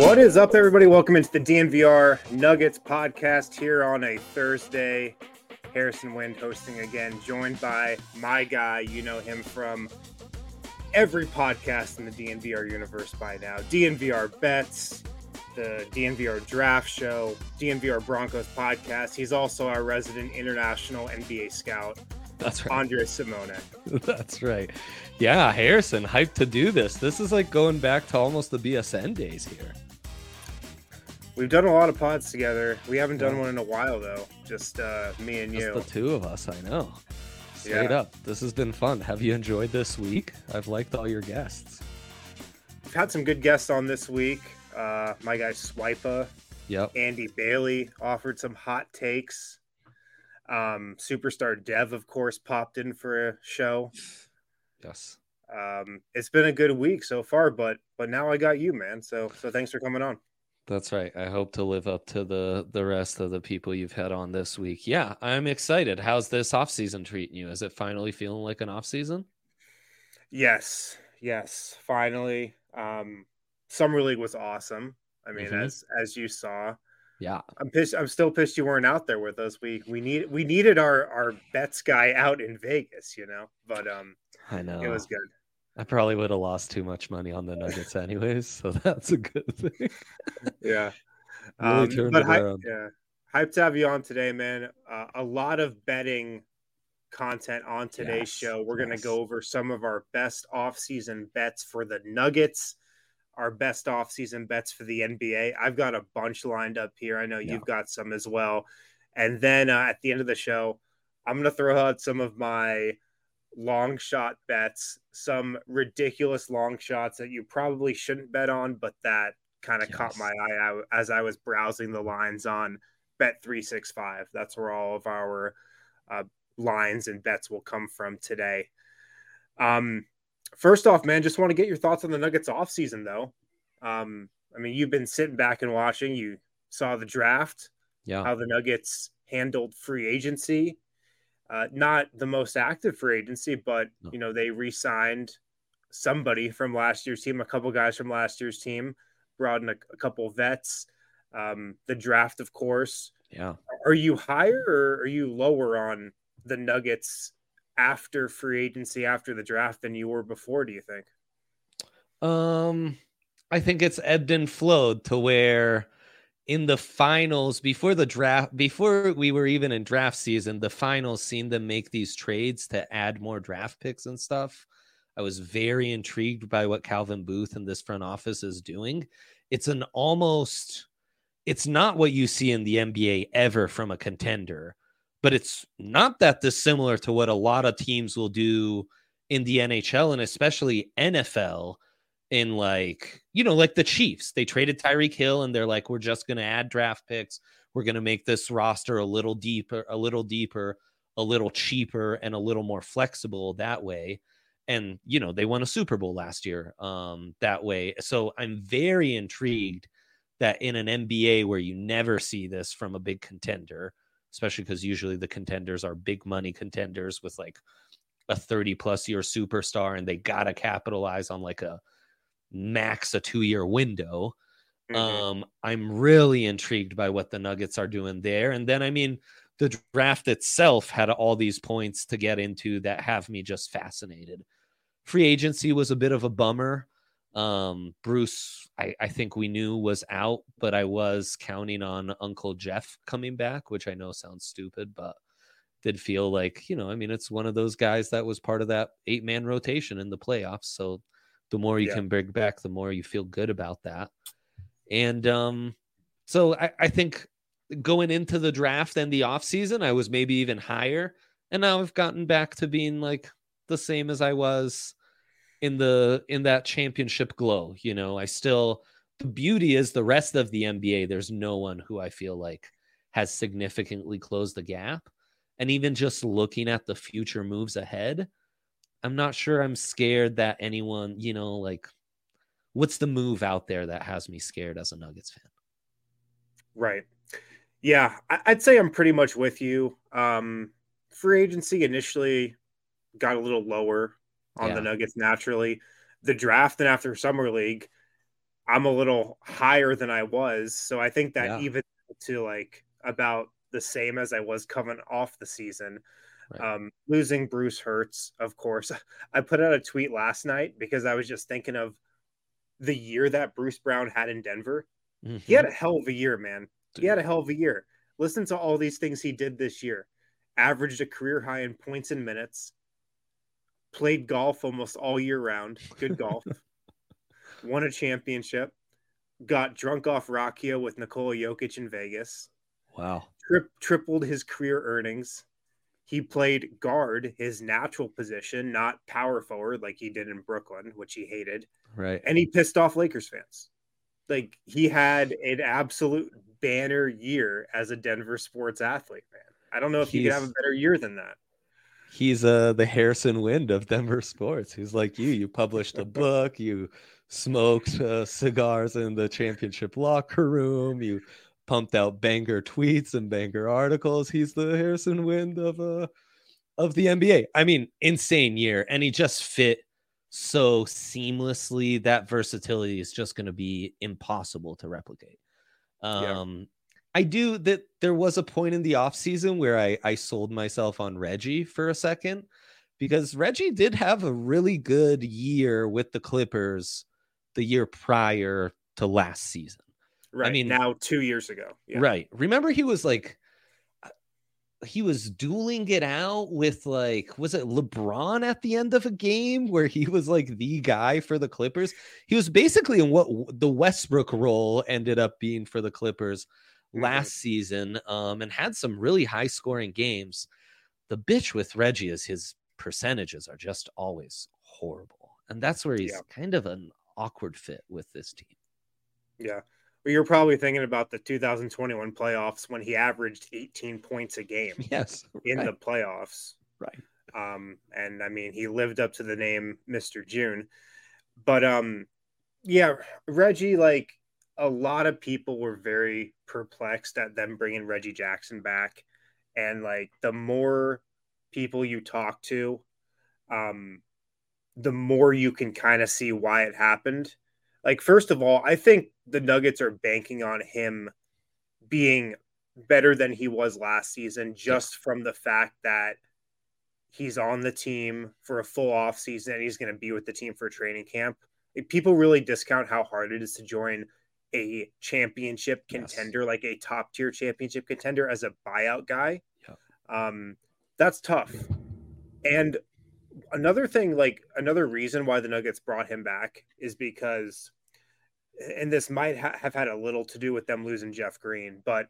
What is up, everybody? Welcome into the DNVR Nuggets podcast here on a Thursday. Harrison Wind hosting again, joined by my guy. You know him from every podcast in the DNVR universe by now. DNVR Bets, the DNVR Draft Show, DNVR Broncos podcast. He's also our resident international NBA scout. That's right. Andre Simone. That's right. Yeah, Harrison, hyped to do this. This is like going back to almost the BSN days here. We've done a lot of pods together. We haven't done one in a while, though. Just me and you. Just the two of us, I know. Straight up. This has been fun. Have you enjoyed this week? I've liked all your guests. We've had some good guests on this week. My guy Swipa. Yep. Andy Bailey offered some hot takes. Superstar Dev, of course, popped in for a show. Yes. It's been a good week so far, but now I got you, man. So thanks for coming on. That's right. I hope to live up to the rest of the people you've had on this week. Yeah, I'm excited. How's this offseason treating you? Is it finally feeling like an offseason? Yes, finally. Summer League was awesome. I mean, as you saw. Yeah, I'm pissed. I'm still pissed you weren't out there with us. We needed our bets guy out in Vegas, you know. But I know it was good. I probably would have lost too much money on the Nuggets anyways, so that's a good thing. Yeah, really hyped to have you on today, man. A lot of betting content on today's show. We're gonna go over some of our best off-season bets for the Nuggets. Our best off-season bets for the NBA. I've got a bunch lined up here. I know you've got some as well. And then at the end of the show, I'm going to throw out some of my long shot bets, some ridiculous long shots that you probably shouldn't bet on, but that kind of caught my eye as I was browsing the lines on Bet365. That's where all of our lines and bets will come from today. First off, man, just want to get your thoughts on the Nuggets offseason, though. I mean, you've been sitting back and watching. You saw the draft, how the Nuggets handled free agency. Not the most active free agency, but, you know, they re-signed somebody from last year's team, a couple guys from last year's team, brought in a couple vets. The draft, of course. Yeah. Are you higher or are you lower on the Nuggets after free agency, after the draft, than you were before, do you think? I think it's ebbed and flowed to where in the finals, before the draft, before we were even in draft season, the finals seemed to make these trades to add more draft picks and stuff. I was very intrigued by what Calvin Booth and this front office is doing. It's not what you see in the NBA ever from a contender. But it's not that dissimilar to what a lot of teams will do in the NHL and especially NFL in, like, you know, like the Chiefs. They traded Tyreek Hill and they're like, we're just going to add draft picks. We're going to make this roster a little deeper, a little cheaper, and a little more flexible that way. And, you know, they won a Super Bowl last year that way. So I'm very intrigued that in an NBA where you never see this from a big contender, especially because usually the contenders are big money contenders with like a 30 plus year superstar and they got to capitalize on like a 2-year window. I'm really intrigued by what the Nuggets are doing there. And then, I mean, the draft itself had all these points to get into that have me just fascinated. Free agency was a bit of a bummer. Bruce, I think we knew was out, but I was counting on Uncle Jeff coming back, which I know sounds stupid, but did feel like, you know, I mean, it's one of those guys that was part of that 8-man rotation in the playoffs. So the more you can bring back, the more you feel good about that. And so I think going into the draft and the offseason, I was maybe even higher. And now I've gotten back to being like the same as I was in that championship glow. You know, the beauty is the rest of the NBA, there's no one who I feel like has significantly closed the gap. And even just looking at the future moves ahead, I'm not sure I'm scared that anyone, you know, like, what's the move out there that has me scared as a Nuggets fan? Right. Yeah. I'd say I'm pretty much with you. Free agency initially got a little lower on the Nuggets naturally. The draft and after Summer League, I'm a little higher than I was. So I think that even to like about the same as I was coming off the season, right. Losing Bruce hurts, of course. I put out a tweet last night because I was just thinking of the year that Bruce Brown had in Denver. Mm-hmm. He had a hell of a year, man. Dude. He had a hell of a year. Listen to all these things he did this year. Averaged a career high in points and minutes. Played golf almost all year round. Good golf. Won a championship. Got drunk off Rakia with Nikola Jokic in Vegas. Wow. Tripled his career earnings. He played guard, his natural position, not power forward like he did in Brooklyn, which he hated. Right. And he pissed off Lakers fans. Like, he had an absolute banner year as a Denver sports athlete, man. I don't know if you could have a better year than that. He's the Harrison Wind of Denver sports. He's like you. You published a book. You smoked cigars in the championship locker room. You pumped out banger tweets and banger articles. He's the Harrison Wind of the NBA. I mean, insane year. And he just fit so seamlessly. That versatility is just going to be impossible to replicate. I do that. There was a point in the offseason where I sold myself on Reggie for a second, because Reggie did have a really good year with the Clippers the year prior to last season. Right. I mean, now 2 years ago. Yeah. Right. Remember, he was dueling it out with, like, was it LeBron at the end of a game where he was like the guy for the Clippers? He was basically in what the Westbrook role ended up being for the Clippers last season, and had some really high scoring games. The bitch with Reggie is his percentages are just always horrible, and that's where he's kind of an awkward fit with this team. Yeah, well, you're probably thinking about the 2021 playoffs when he averaged 18 points a game. Yes, in the playoffs, right? And I mean, he lived up to the name, Mr. June. But yeah, Reggie, like, a lot of people were very perplexed at them bringing Reggie Jackson back. And, like, the more people you talk to, the more you can kind of see why it happened. Like, first of all, I think the Nuggets are banking on him being better than he was last season, just from the fact that he's on the team for a full off season and he's going to be with the team for training camp. Like, people really discount how hard it is to join a championship contender, like a top tier championship contender, as a buyout guy. That's tough. And another thing, like, another reason why the Nuggets brought him back is because, and this might have had a little to do with them losing Jeff Green, but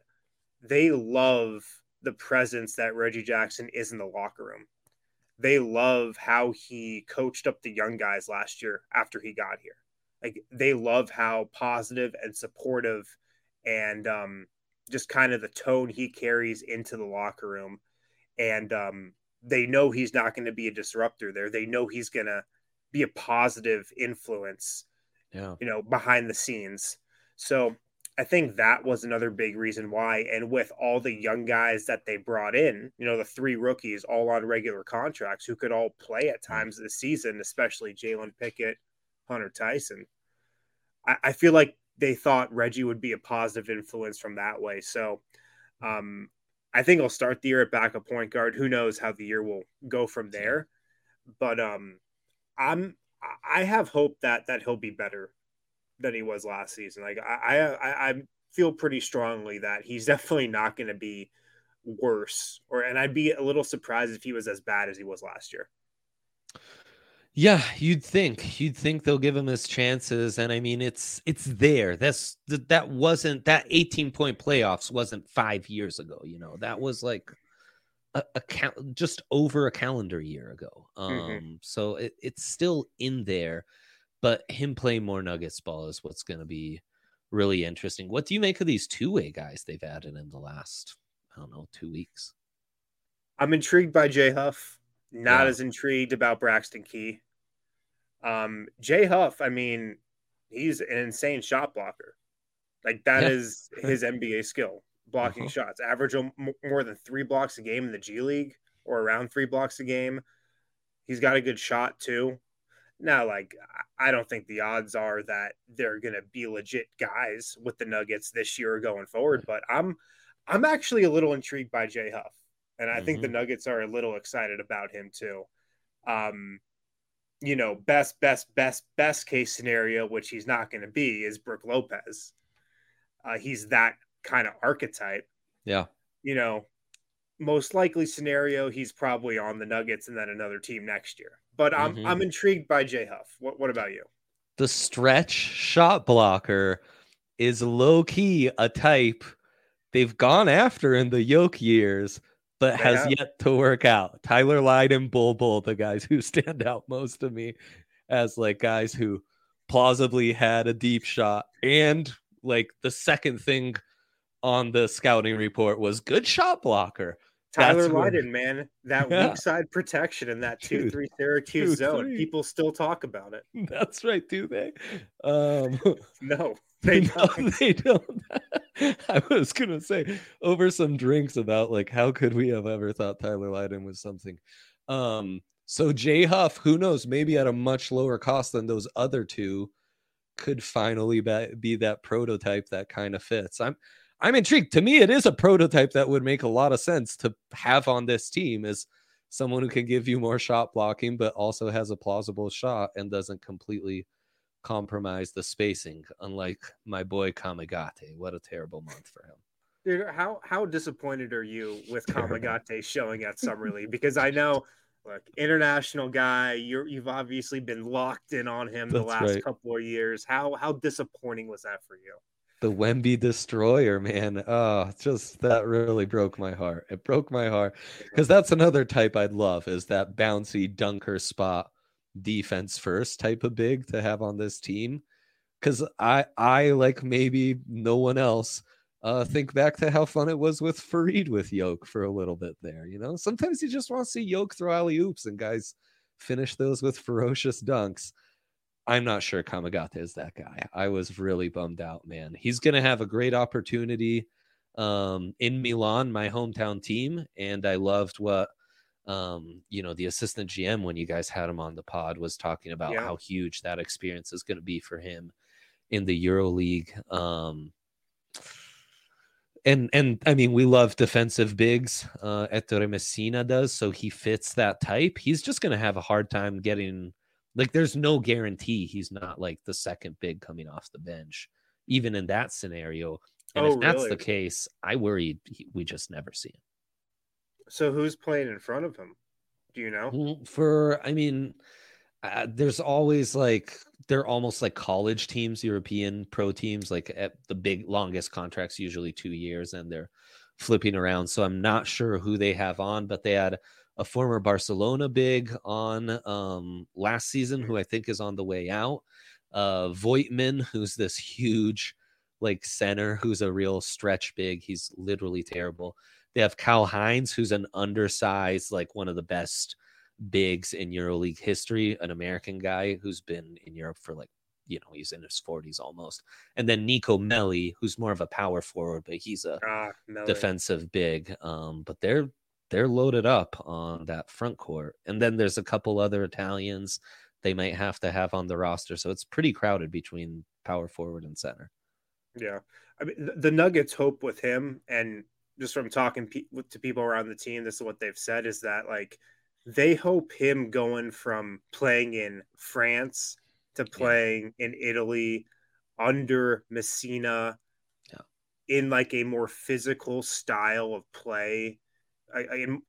they love the presence that Reggie Jackson is in the locker room. They love how he coached up the young guys last year after he got here. Like, they love how positive and supportive and just kind of the tone he carries into the locker room. And they know he's not going to be a disruptor there. They know he's going to be a positive influence, you know, behind the scenes. So I think that was another big reason why. And with all the young guys that they brought in, you know, the three rookies all on regular contracts who could all play at times of the season, especially Jalen Pickett, Hunter Tyson. I feel like they thought Reggie would be a positive influence from that way. So I think I'll start the year at backup point guard. Who knows how the year will go from there, but I have hope that he'll be better than he was last season. Like, I feel pretty strongly that he's definitely not going to be worse, and I'd be a little surprised if he was as bad as he was last year. Yeah, you'd think they'll give him his chances. And I mean, it's there. That wasn't, that 18-point playoffs wasn't 5 years ago. You know, that was like just over a calendar year ago. So it's still in there, but him playing more Nuggets ball is what's going to be really interesting. What do you make of these two-way guys they've added in the last, I don't know, 2 weeks? I'm intrigued by Jay Huff. Not as intrigued about Braxton Key. Jay Huff, I mean, he's an insane shot blocker. Like, that is his NBA skill, blocking shots. Average more than 3 blocks a game in the G League, or around 3 blocks a game. He's got a good shot, too. Now, like, I don't think the odds are that they're going to be legit guys with the Nuggets this year or going forward, but I'm actually a little intrigued by Jay Huff, and I think the Nuggets are a little excited about him too. You know, best case scenario, which he's not going to be, is Brook Lopez. He's that kind of archetype. Yeah. You know, most likely scenario, he's probably on the Nuggets and then another team next year. But I'm intrigued by Jay Huff. What about you? The stretch shot blocker is low-key a type they've gone after in the Yoke years, but they has yet to work out. Tyler Lydon, Bull, the guys who stand out most to me as like guys who plausibly had a deep shot. And like the second thing on the scouting report was good shot blocker. Tyler Lydon, man, that weak side protection in that 2-3 Syracuse zone. People still talk about it. That's right, do they? No, they don't. No, they don't. I was going to say over some drinks about like, how could we have ever thought Tyler Lydon was something? So Jay Huff, who knows, maybe at a much lower cost than those other two, could finally be that prototype that kind of fits. I'm intrigued. To me, it is a prototype that would make a lot of sense to have on this team, is someone who can give you more shot blocking, but also has a plausible shot and doesn't completely compromise the spacing. Unlike my boy Kamagate. What a terrible month for him. Dude, how disappointed are you with Kamagate showing at Summer League? Because I know, look, international guy, you've obviously been locked in on him the last couple of years. How disappointing was that for you? The Wemby destroyer, man. Oh, just that really broke my heart. It broke my heart because that's another type I'd love, is that bouncy dunker spot defense first type of big to have on this team. Because I like maybe no one else, think back to how fun it was with Fareed with Yoke for a little bit there. You know, sometimes you just want to see Yoke throw alley-oops and guys finish those with ferocious dunks. I'm not sure Kamagate is that guy. I was really bummed out, man. He's going to have a great opportunity in Milan, my hometown team. And I loved what, you know, the assistant GM, when you guys had him on the pod, was talking about how huge that experience is going to be for him in the EuroLeague. And I mean, we love defensive bigs. Ettore Messina does. So he fits that type. He's just going to have a hard time getting... Like, there's no guarantee he's not like the second big coming off the bench, even in that scenario. And if that's the case, I worry we just never see him. So who's playing in front of him? Do you know? There's always like, they're almost like college teams, European pro teams, like at the big longest contracts, usually 2 years, and they're flipping around. So I'm not sure who they have on, but they had a former Barcelona big on last season, who I think is on the way out. Voigtman, who's this huge like center, who's a real stretch big. He's literally terrible. They have Cal Hines, who's an undersized, like one of the best bigs in EuroLeague history, an American guy who's been in Europe for like, you know, he's in his 40s almost. And then Nico Melli, who's more of a power forward, but he's a defensive big. But they're loaded up on that front court. And then there's a couple other Italians they might have to have on the roster. So it's pretty crowded between power forward and center. Yeah. I mean, the Nuggets hope with him, and just from talking to people around the team, this is what they've said, is that like they hope him going from playing in France to playing in Italy under Messina in like a more physical style of play,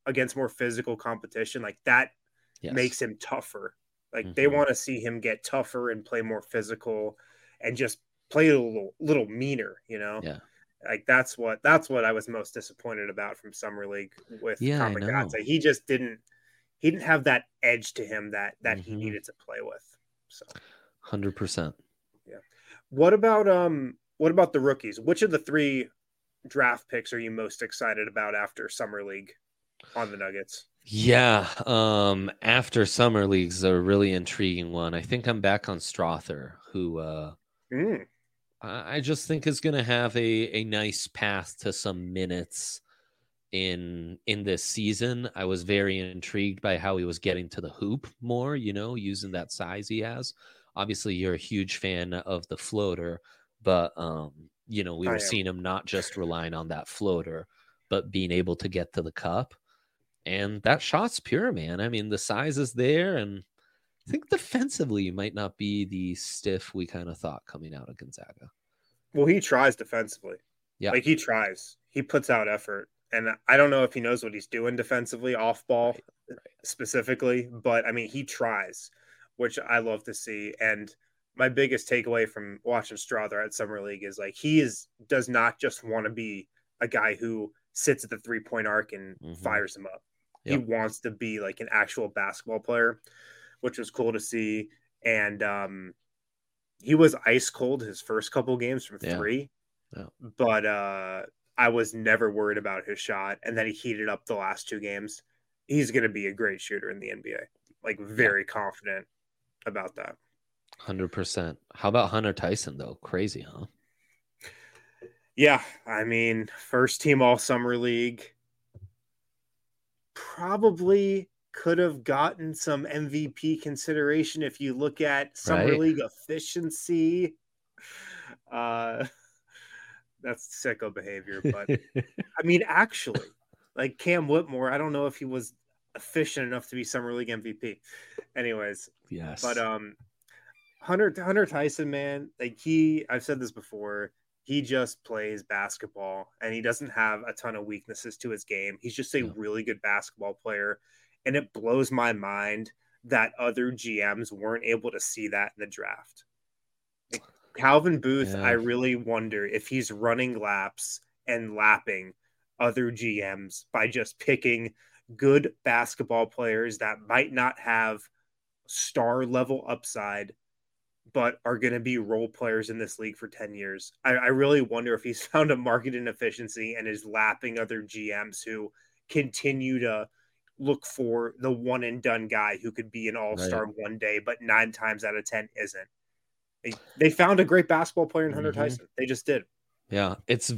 against more physical competition, like that makes him tougher. Like they want to see him get tougher and play more physical and just play a little meaner, you know? Yeah. Like that's what I was most disappointed about from Summer League with Kamagate. He just didn't have that edge to him that he needed to play with. So 100%. Yeah. What about the rookies? Which of the three draft picks are you most excited about after Summer League on the Nuggets? After Summer League's a really intriguing one. I think I'm back on Strother, who I just think is going to have a nice path to some minutes in this season. I was very intrigued by how he was getting to the hoop more, you know, using that size he has. Obviously, you're a huge fan of the floater, but, you know, we were seeing him not just relying on that floater, but being able to get to the cup. And that shot's pure, man. I mean, the size is there, and I think defensively might not be the stiff we kind of thought coming out of Gonzaga. Well, he tries defensively. Yeah. Like, he tries. He puts out effort. And I don't know if he knows what he's doing defensively, off ball specifically, but, I mean, he tries, which I love to see. And my biggest takeaway from watching Strother at Summer League is, like, he does not just want to be a guy who sits at the three-point arc and fires him up. Yep. He wants to be, like, an actual basketball player, which was cool to see. And he was ice cold his first couple games from three. Yeah. But I was never worried about his shot. And then he heated up the last two games. He's going to be a great shooter in the NBA. Like, very confident about that. 100%. How about Hunter Tyson, though? Crazy, huh? Yeah. I mean, first team all summer league. Probably could have gotten some MVP consideration if you look at summer league efficiency. That's sicko behavior, but I mean, actually, like, Cam Whitmore, I don't know if he was efficient enough to be summer league MVP. Anyways, yes. But Hunter Tyson, man, like, I've said this before, he just plays basketball, and he doesn't have a ton of weaknesses to his game. He's just a really good basketball player, and it blows my mind that other GMs weren't able to see that in the draft. Calvin Booth, I really wonder if he's running laps and lapping other GMs by just picking good basketball players that might not have star level upside, but are going to be role players in this league for 10 years. I really wonder if he's found a market inefficiency and is lapping other GMs who continue to look for the one and done guy who could be an all-star one day, but 9 times out of 10 isn't. They found a great basketball player in Hunter Tyson. They just did. Yeah. It's a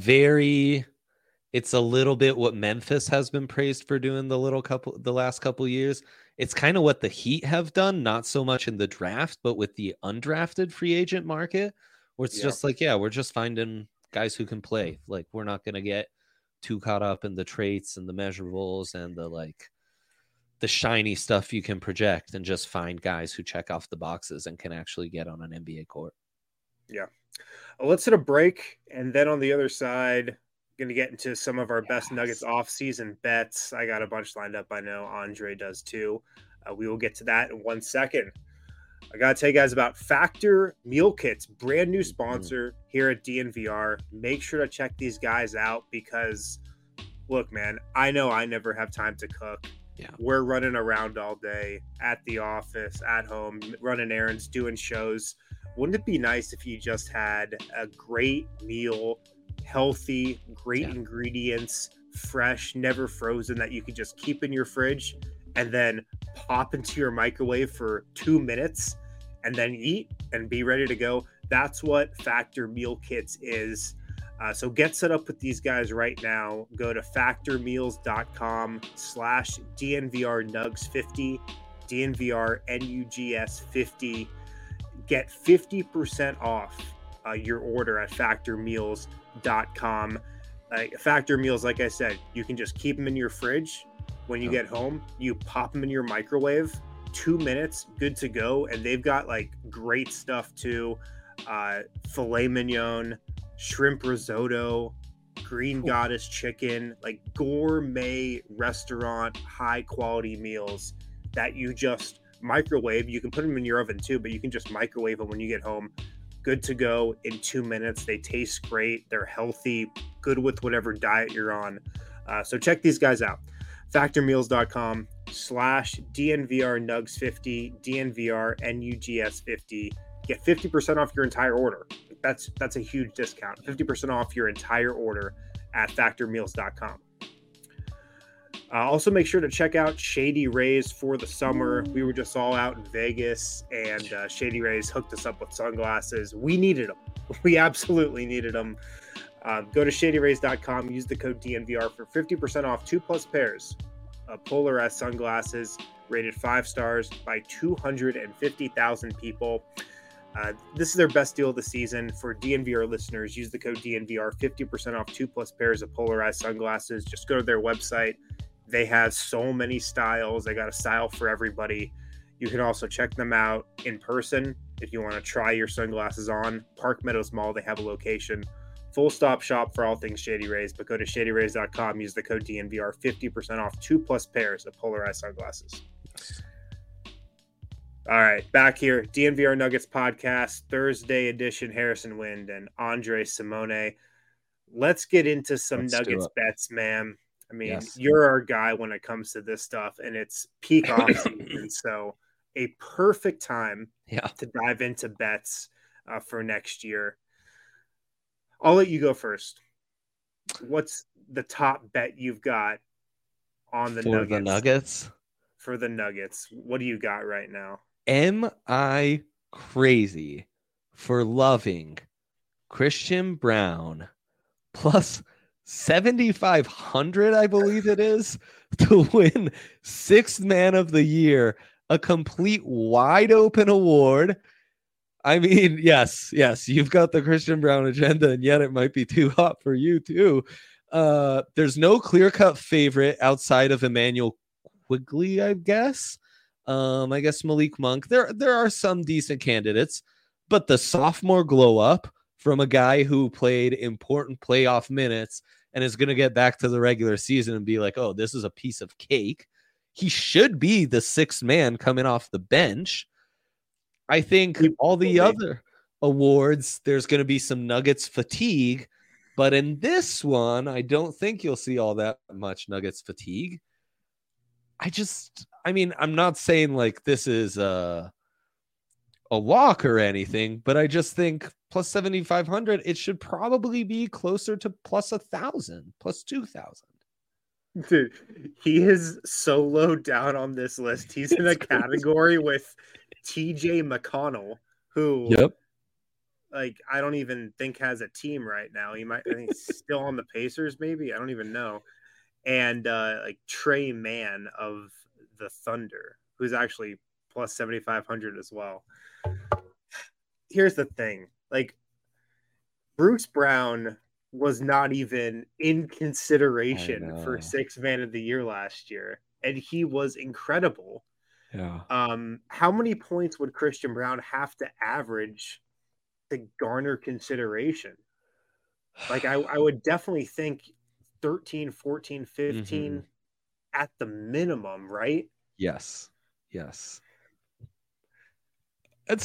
little bit what Memphis has been praised for doing the last couple years. It's kind of what the Heat have done, not so much in the draft, but with the undrafted free agent market, where it's just like, we're just finding guys who can play. Like, we're not going to get too caught up in the traits and the measurables and the, like, the shiny stuff you can project, and just find guys who check off the boxes and can actually get on an NBA court. Yeah. Well, let's hit a break. And then on the other side, going to get into some of our best Nuggets off-season bets. I got a bunch lined up. I know Andre does too. We will get to that in 1 second. I got to tell you guys about Factor Meal Kits, brand new sponsor here at DNVR. Make sure to check these guys out because, look, man, I know I never have time to cook. Yeah. We're running around all day at the office, at home, running errands, doing shows. Wouldn't it be nice if you just had a great meal, healthy, great ingredients, fresh, never frozen, that you could just keep in your fridge and then pop into your microwave for 2 minutes and then eat and be ready to go? That's what Factor Meal Kits is. So get set up with these guys right now. Go to factormeals.com/DNVRNugs50, DNVRNUGS50. Get 50% off your order at factormeals.com. Factor Meals, like I said, you can just keep them in your fridge. When you get home, you pop them in your microwave. 2 minutes, good to go. And they've got, like, great stuff too. Filet mignon, shrimp risotto, green goddess chicken, like gourmet restaurant, high quality meals that you just microwave. You can put them in your oven too, but you can just microwave them when you get home. Good to go in 2 minutes. They taste great. They're healthy, good with whatever diet you're on. So check these guys out. Factormeals.com/DNVRNugs50, DNVRNUGS50. Get 50% off your entire order. That's a huge discount. 50% off your entire order at factormeals.com. Also, make sure to check out Shady Rays for the summer. We were just all out in Vegas, and Shady Rays hooked us up with sunglasses. We needed them. We absolutely needed them. Go to shadyrays.com, use the code DNVR for 50% off 2+ pairs of Polar S sunglasses rated 5 stars by 250,000 people. This is their best deal of the season for DNVR listeners. Use the code DNVR, 50% off 2+ pairs of polarized sunglasses. Just go to their website. They have so many styles. They got a style for everybody. You can also check them out in person if you want to try your sunglasses on. Park Meadows Mall, they have a location. Full stop shop for all things Shady Rays, but go to shadyrays.com. Use the code DNVR, 50% off 2+ pairs of polarized sunglasses. All right, back here, DNVR Nuggets podcast, Thursday edition, Harrison Wind and Andre Simone. Let's get into some Nuggets bets, man. I mean, you're our guy when it comes to this stuff, and it's peak offseason, so a perfect time to dive into bets for next year. I'll let you go first. What's the top bet you've got on the Nuggets? For the Nuggets? For the Nuggets. What do you got right now? Am I crazy for loving Christian Brown plus 7,500, I believe it is, to win 6th man of the year, a complete wide open award? I mean, yes, you've got the Christian Brown agenda, and yet it might be too hot for you too. There's no clear-cut favorite outside of Immanuel Quickley, I guess. I guess Malik Monk. There are some decent candidates, but the sophomore glow up from a guy who played important playoff minutes and is going to get back to the regular season and be like, oh, this is a piece of cake. He should be the 6th man coming off the bench. I think all the other awards, there's going to be some Nuggets fatigue, but in this one, I don't think you'll see all that much Nuggets fatigue. I'm not saying like this is a walk or anything, but I just think plus 7,500, it should probably be closer to plus 1,000, plus 2,000. Dude, he is so low down on this list. He's in a category with TJ McConnell, who I don't even think has a team right now. He might, I think he's still on the Pacers, maybe. I don't even know. And Trey Mann of the Thunder, who's actually plus 7,500 as well. Here's the thing. Bruce Brown was not even in consideration for 6th man of the year last year, and he was incredible. Yeah. How many points would Christian Brown have to average to garner consideration? I would definitely think 13, 14, 15 at the minimum, right? Yes. It's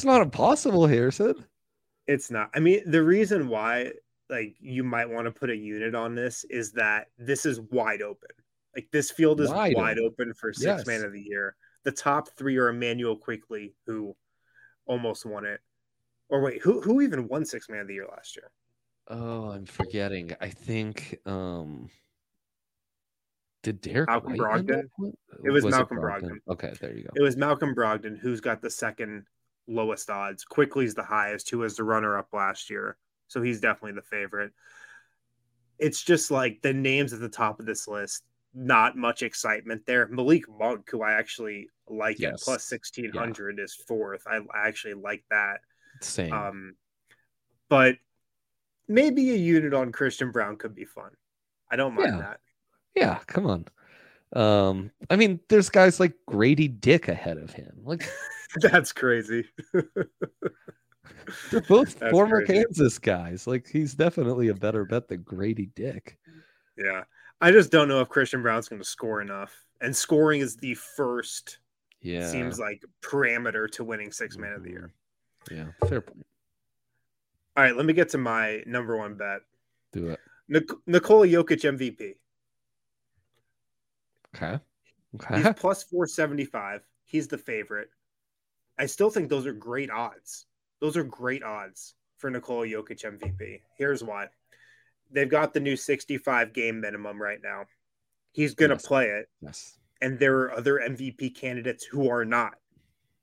not impossible, Harrison. It's not. I mean, the reason why you might want to put a unit on this is that this is wide open. This field is wide open for 6th man of the year. The top 3 are Immanuel Quickley, who almost won it. Or wait, who even won 6th man of the year last year? Oh, I'm forgetting. I think did Derek Malcolm Brogdon? It was Malcolm Brogdon. Okay, there you go. It was Malcolm Brogdon, who's got the 2nd lowest odds. Quickley's the highest, who was the runner-up last year. So he's definitely the favorite. It's just the names at the top of this list. Not much excitement there. Malik Monk, who I actually like, plus 1,600 is 4th. I actually like that. Same. But maybe a unit on Christian Brown could be fun. I don't mind that. Yeah, come on. There's guys like Grady Dick ahead of him. That's crazy. They're both former Kansas guys. He's definitely a better bet than Grady Dick. Yeah. I just don't know if Christian Brown's going to score enough. And scoring is the first, seems like, parameter to winning 6th man of the year. Yeah, fair point. All right, let me get to my number 1 bet. Do it. Nikola Jokic MVP. Okay. He's plus 475. He's the favorite. I still think those are great odds. Those are great odds for Nikola Jokic MVP. Here's why. They've got the new 65-game minimum right now. He's going to play it. Yes. And there are other MVP candidates who are not.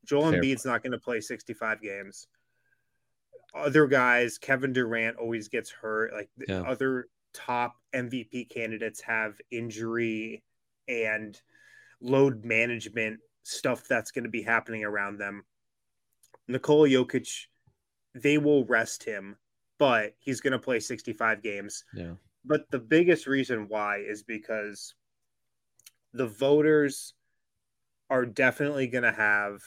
Joel Embiid's not going to play 65 games. other guys, Kevin Durant always gets hurt. Like the other top MVP candidates have injury and load management stuff that's going to be happening around them. Nikola Jokic, they will rest him, but he's going to play 65 games. Yeah. But the biggest reason why is because the voters are definitely going to have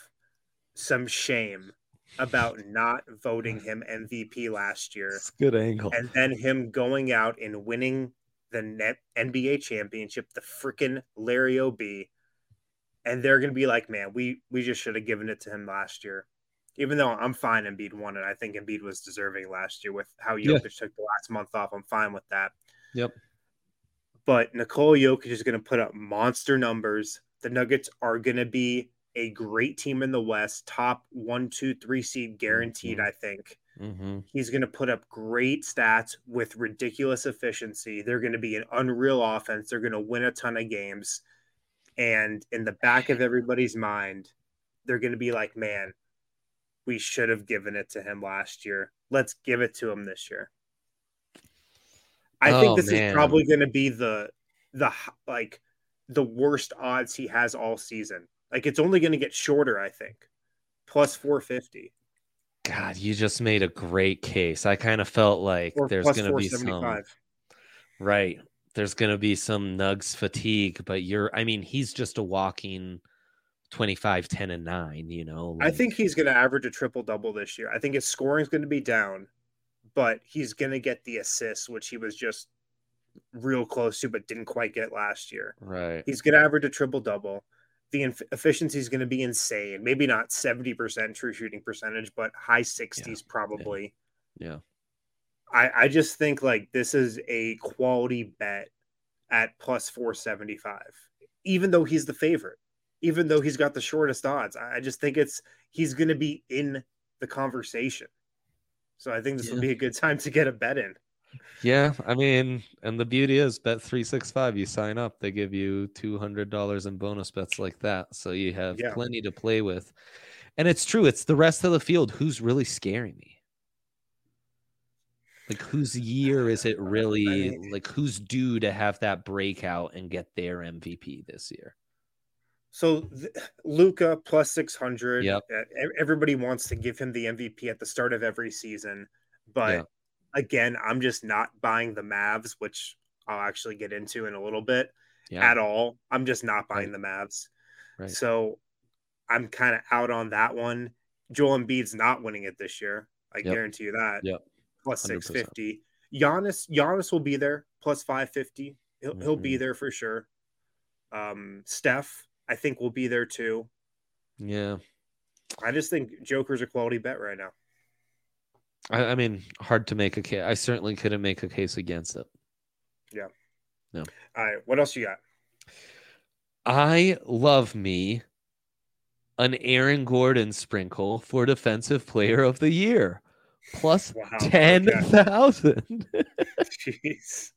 some shame about not voting him MVP last year. That's a good angle. And then him going out and winning the NBA championship, the freaking Larry O'B. And they're going to be like, man, we just should have given it to him last year. Even though I'm fine Embiid won it. I think Embiid was deserving last year with how Jokic took the last month off. I'm fine with that. Yep. But Nikola Jokic is going to put up monster numbers. The Nuggets are going to be a great team in the West, top 1, 2, 3 seed guaranteed, I think. Mm-hmm. He's going to put up great stats with ridiculous efficiency. They're going to be an unreal offense. They're going to win a ton of games. And in the back of everybody's mind, they're going to be like, man, we should have given it to him last year. Let's give it to him this year. I think this is probably going to be the worst odds he has all season. Like, it's only going to get shorter, I think. Plus 450. God, you just made a great case. I kind of felt like there's going to be some... Right. There's going to be some Nugs fatigue, but he's just a walking 25, 10, and 9, you know? Like... I think he's going to average a triple-double this year. I think his scoring's going to be down, but he's going to get the assists, which he was just real close to but didn't quite get last year. Right. He's going to average a triple-double. The efficiency is going to be insane. Maybe not 70% true shooting percentage, but high 60s probably. Yeah. I just think like this is a quality bet at plus 475, even though he's the favorite, even though he's got the shortest odds. I just think he's going to be in the conversation. So I think this will be a good time to get a bet in. Yeah, I mean, and the beauty is Bet365, you sign up, they give you $200 in bonus bets like that. So you have plenty to play with. And it's true. It's the rest of the field. Who's really scaring me? Like, whose year is it really? Like, who's due to have that breakout and get their MVP this year? So Luka plus 600. Yep. Everybody wants to give him the MVP at the start of every season. But... yeah. Again, I'm just not buying the Mavs, which I'll actually get into in a little bit at all. I'm just not buying the Mavs. Right. So I'm kind of out on that one. Joel Embiid's not winning it this year. I guarantee you that. Yep. Plus 650. Giannis will be there. Plus 550. He'll be there for sure. Steph, I think, will be there too. Yeah. I just think Joker's a quality bet right now. I mean, hard to make a case. I certainly couldn't make a case against it. Yeah. No. All right. What else you got? I love me an Aaron Gordon sprinkle for Defensive Player of the Year. Plus 10,000. Jeez.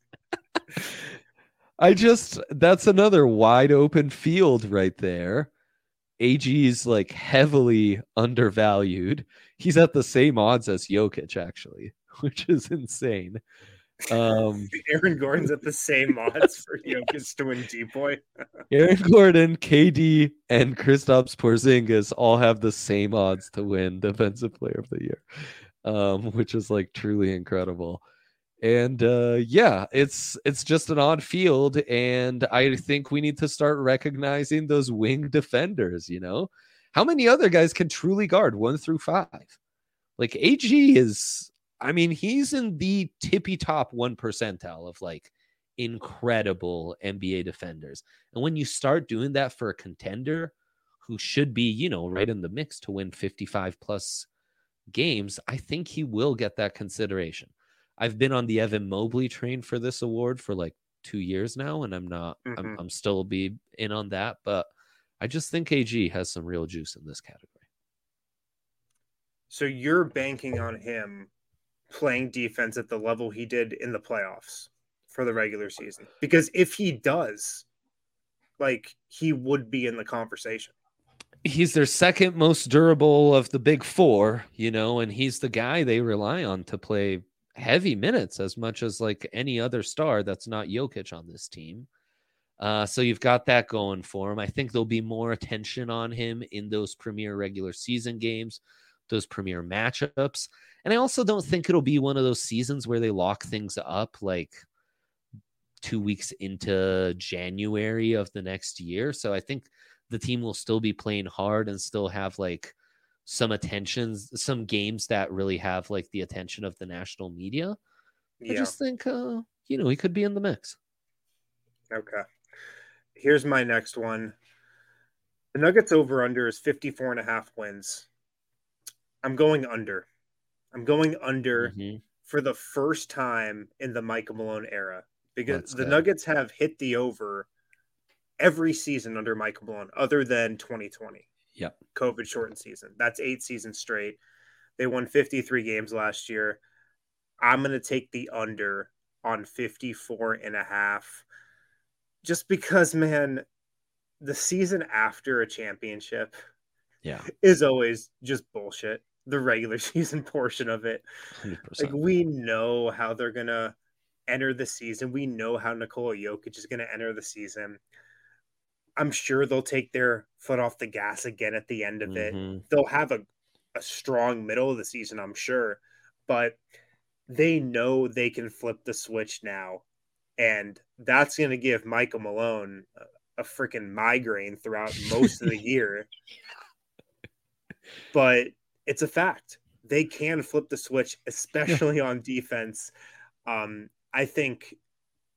That's another wide open field right there. AG's like heavily undervalued. He's at the same odds as Jokic, actually, which is insane. Aaron Gordon's at the same odds for Jokic to win D-Boy. Aaron Gordon, KD, and Kristaps Porzingis all have the same odds to win Defensive Player of the Year, which is like truly incredible. And it's just an odd field, and I think we need to start recognizing those wing defenders, you know? How many other guys can truly guard 1 through 5? Like, AG is, I mean, he's in the tippy top 1% of like incredible NBA defenders. And when you start doing that for a contender who should be, you know, right in the mix to win 55 plus games, I think he will get that consideration. I've been on the Evan Mobley train for this award for like 2 years now, and I'm not, I'm still be in on that, but I just think AG has some real juice in this category. So you're banking on him playing defense at the level he did in the playoffs for the regular season, because if he does, like, he would be in the conversation. he's their second most durable of the big four, you know, and he's the guy they rely on to play heavy minutes as much as like any other star that's not Jokic on this team. So you've got that going for him. I think there'll be more attention on him in those premier regular season games, those premier matchups. And I also don't think it'll be one of those seasons where they lock things up like 2 weeks into January of the next year. So I think the team will still be playing hard and still have like some attention, some games that really have like the attention of the national media. Yeah. I just think, you know, he could be in the mix. Okay. Here's my next one. The Nuggets over under is 54.5 wins. I'm going under. Mm-hmm. for the first time in the Michael Malone era, because Nuggets have hit the over every season under Michael Malone other than 2020. Yep. COVID shortened season. That's 8 seasons straight. They won 53 games last year. I'm going to take the under on 54.5. Just because, man, the season after a championship is always just bullshit. The regular season portion of it. 100%. Like, we know how they're going to enter the season. We know how Nikola Jokic is going to enter the season. I'm sure they'll take their foot off the gas again at the end of it. They'll have a strong middle of the season, I'm sure. But they know they can flip the switch now. And that's going to give Michael Malone a freaking migraine throughout most of the year. But it's a fact. They can flip the switch, especially on defense. I think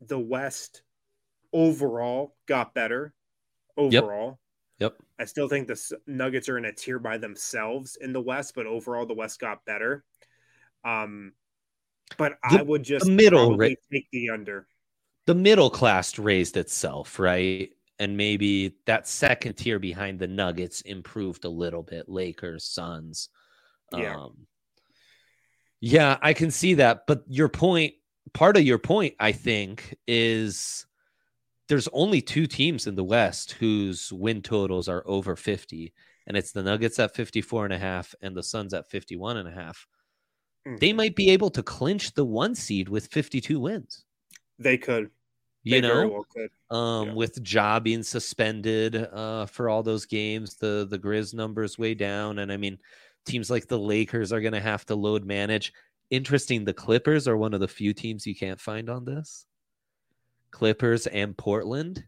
the West overall got better. Yep. I still think the Nuggets are in a tier by themselves in the West, but overall the West got better. But I would just take the under. The middle class raised itself, right? And maybe that second tier behind the Nuggets improved a little bit. Lakers, Suns. Yeah, I can see that. But your point, part of your point, I think, is there's only 2 teams in the West whose win totals are over 50. And it's the Nuggets at 54.5 and the Suns at 51.5. They might be able to clinch the 1 seed with 52 wins. They could. You know, with Ja being suspended for all those games, the Grizz numbers way down. And I mean, teams like the Lakers are going to have to load manage. Interesting. The Clippers are one of the few teams you can't find on this. Clippers and Portland.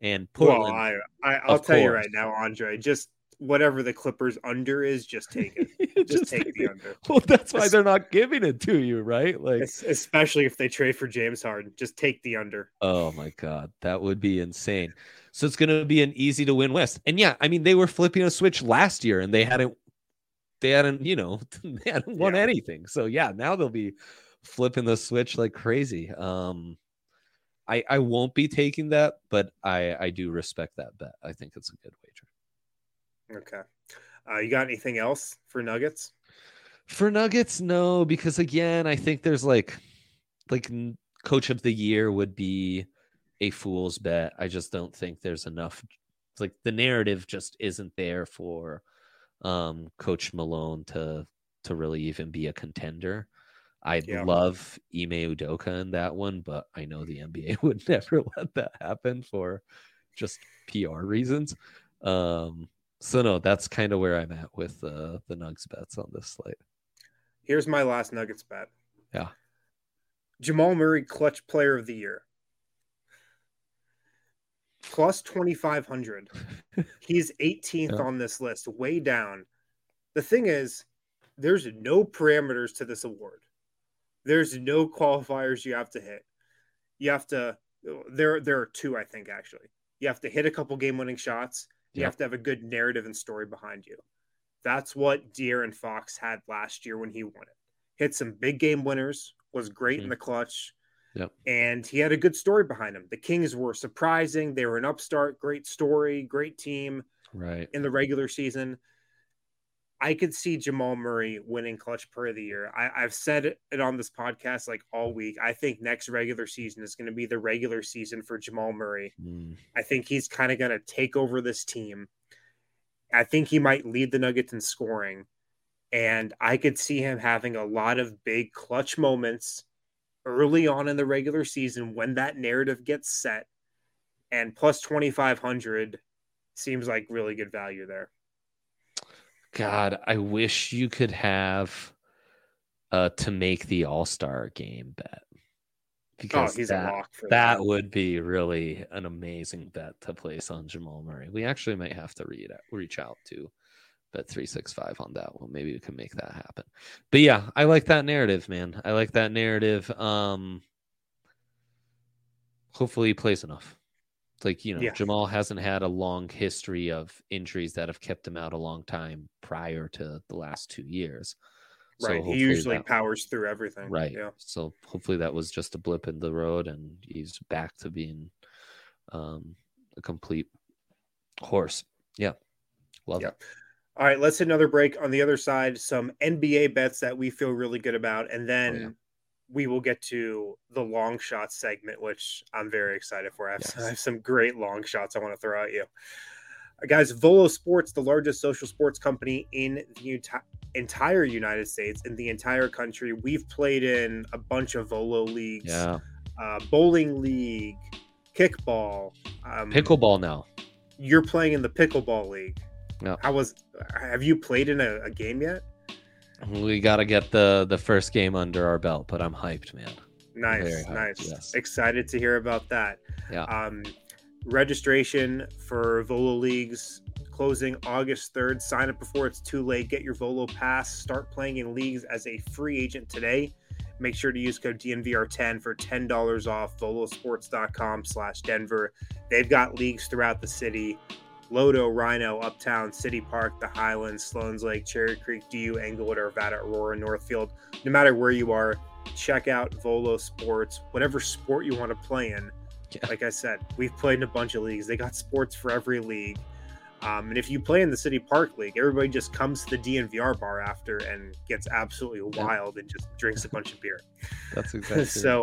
And Portland. Well, I'll tell you right now, Andre, just whatever the Clippers under is, just take it. Just take the under. Well, that's why they're not giving it to you, right? Like, especially if they trade for James Harden, just take the under. Oh my God, that would be insane. So it's going to be an easy to win West. And yeah, I mean, they were flipping a switch last year and they hadn't, you know, they hadn't won anything. So yeah, now they'll be flipping the switch like crazy. I won't be taking that, but I do respect that bet. I think it's a good wager. Okay. You got anything else for Nuggets? For Nuggets, no, because again, I think there's like coach of the year would be a fool's bet. I just don't think there's enough. Like, the narrative just isn't there for Coach Malone to really even be a contender. I'd love Ime Udoka in that one, but I know the NBA would never let that happen for just PR reasons. So, no, that's kind of where I'm at with the Nuggets bets on this slate. Here's my last Nuggets bet. Yeah. Jamal Murray, clutch player of the year. Plus 2,500. He's 18th on this list, way down. The thing is, there's no parameters to this award. There's no qualifiers you have to hit. You have to – there are 2, I think, actually. You have to hit a couple game-winning shots. You have to have a good narrative and story behind you. That's what De'Aaron Fox had last year when he won it. Hit some big game winners, was great in the clutch, and he had a good story behind him. The Kings were surprising. They were an upstart, great story, great team in the regular season. I could see Jamal Murray winning clutch player of the year. I've said it on this podcast like all week. I think next regular season is going to be the regular season for Jamal Murray. I think he's kind of going to take over this team. I think he might lead the Nuggets in scoring, and I could see him having a lot of big clutch moments early on in the regular season when that narrative gets set, and plus 2,500 seems like really good value there. God, I wish you could have to make the All-Star game bet. Because that would be really an amazing bet to place on Jamal Murray. We actually might have to reach out to Bet365 on that one. Maybe we can make that happen. But yeah, I like that narrative, man. I like that narrative. Hopefully he plays enough. It's like, you know, yeah. Jamal hasn't had a long history of injuries that have kept him out a long time prior to the last 2 years. Right. So he usually powers through everything. Right. Yeah. So hopefully that was just a blip in the road and he's back to being a complete horse. Yeah. Love it. All right. Let's hit another break. On the other side, some NBA bets that we feel really good about. And then we will get to the long shot segment, which I'm very excited for. I have some great long shots I want to throw at you. Guys, Volo Sports, the largest social sports company in the entire United States, in the entire country. We've played in a bunch of Volo leagues, bowling league, kickball, pickleball. Now you're playing in the pickleball league. No, have you played in a game yet? We got to get the first game under our belt, but I'm hyped, man. Nice, hyped, nice. Yes. Excited to hear about that. Yeah. Registration for Volo leagues closing August 3rd. Sign up before it's too late. Get your Volo pass. Start playing in leagues as a free agent today. Make sure to use code DNVR10 for $10 off volosports.com/Denver. They've got leagues throughout the city. Lodo, Rhino, Uptown, City Park, the Highlands, Sloan's Lake, Cherry Creek, DU, Englewood, Arvada, Aurora, Northfield. No matter where you are, check out Volo Sports, whatever sport you want to play in. Yeah. Like I said, we've played in a bunch of leagues. They got sports for every league. And if you play in the City Park League, everybody just comes to the DNVR bar after and gets absolutely wild and just drinks a bunch of beer. That's exactly so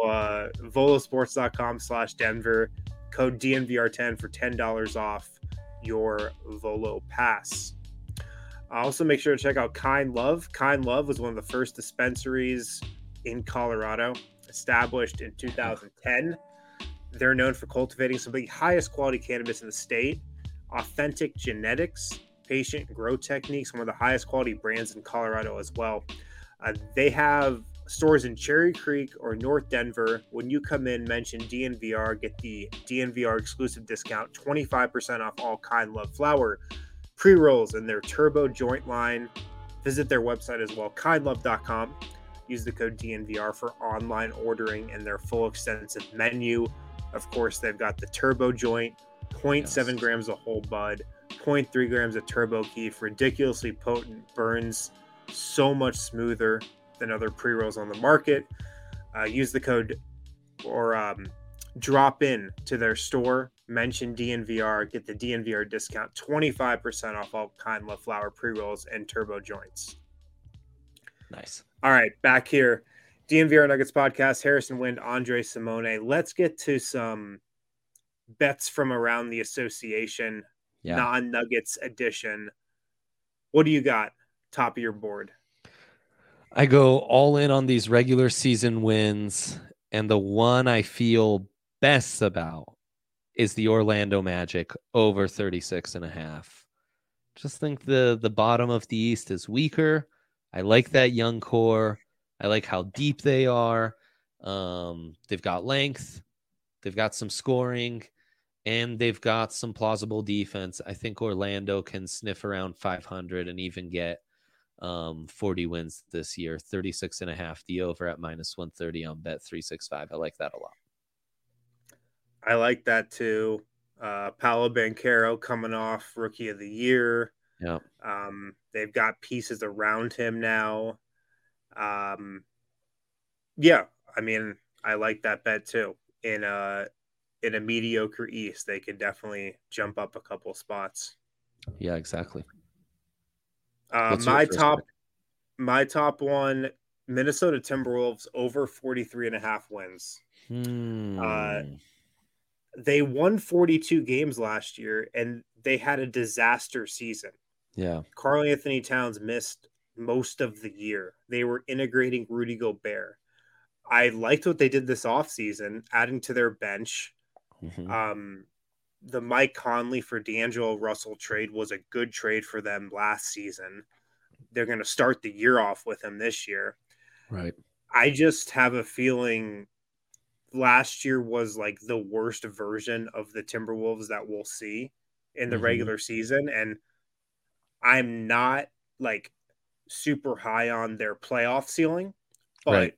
volosports.com/Denver, code DNVR10 for $10 off your Volo pass. Also make sure to check out Kind Love. Kind Love was one of the first dispensaries in Colorado, established in 2010. They're known for cultivating some of the highest quality cannabis in the state, authentic genetics, patient grow techniques, one of the highest quality brands in Colorado as well. They have stores in Cherry Creek or North Denver. When you come in, mention DNVR, get the DNVR exclusive discount, 25% off all Kind Love flower, pre-rolls, and their turbo joint line. Visit their website as well, kindlove.com. Use the code DNVR for online ordering and their full extensive menu. Of course, they've got the turbo joint, 0.7 grams of whole bud, 0.3 grams of turbo keef, ridiculously potent, burns so much smoother than other pre-rolls on the market. Use the code or drop in to their store, mention DNVR, get the DNVR discount, 25% off all Kind Love flower pre-rolls and turbo joints. Nice. All right, back here. DNVR Nuggets podcast, Harrison Wind, Andre Simone. Let's get to some bets from around the association, non-Nuggets edition. What do you got top of your board? I go all in on these regular season wins, and the one I feel best about is the Orlando Magic over 36.5. Just think the bottom of the East is weaker. I like that young core. I like how deep they are. They've got length. They've got some scoring. And they've got some plausible defense. I think Orlando can sniff around 500 and even get 40 wins this year. 36.5, the over at -130 on Bet365. I like that a lot. I like that too. Paolo Banchero coming off Rookie of the Year. Yeah. They've got pieces around him now. I mean, I like that bet too. In a mediocre East, they could definitely jump up a couple spots. Yeah, exactly. My top one, Minnesota Timberwolves over 43.5 wins. They won 42 games last year and they had a disaster season. Yeah. Karl Anthony Towns missed most of the year. They were integrating Rudy Gobert. I liked what they did this offseason, adding to their bench. Mm-hmm. The Mike Conley for D'Angelo Russell trade was a good trade for them last season. They're going to start the year off with him this year. Right. I just have a feeling last year was like the worst version of the Timberwolves that we'll see in the mm-hmm. regular season. And I'm not like super high on their playoff ceiling, but right.